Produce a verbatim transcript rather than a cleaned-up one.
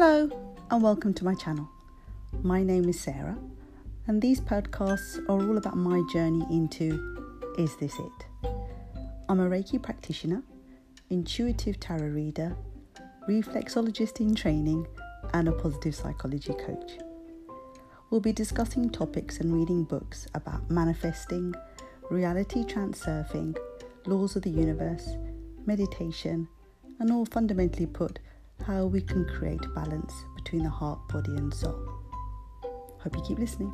Hello and welcome to my channel. My name is Sarah and these podcasts are all about my journey into Is This It? I'm a Reiki practitioner, intuitive tarot reader, reflexologist in training and a positive psychology coach. We'll be discussing topics and reading books about manifesting, reality transurfing, laws of the universe, meditation and all fundamentally put how we can create balance between the heart, body and soul. Hope you keep listening.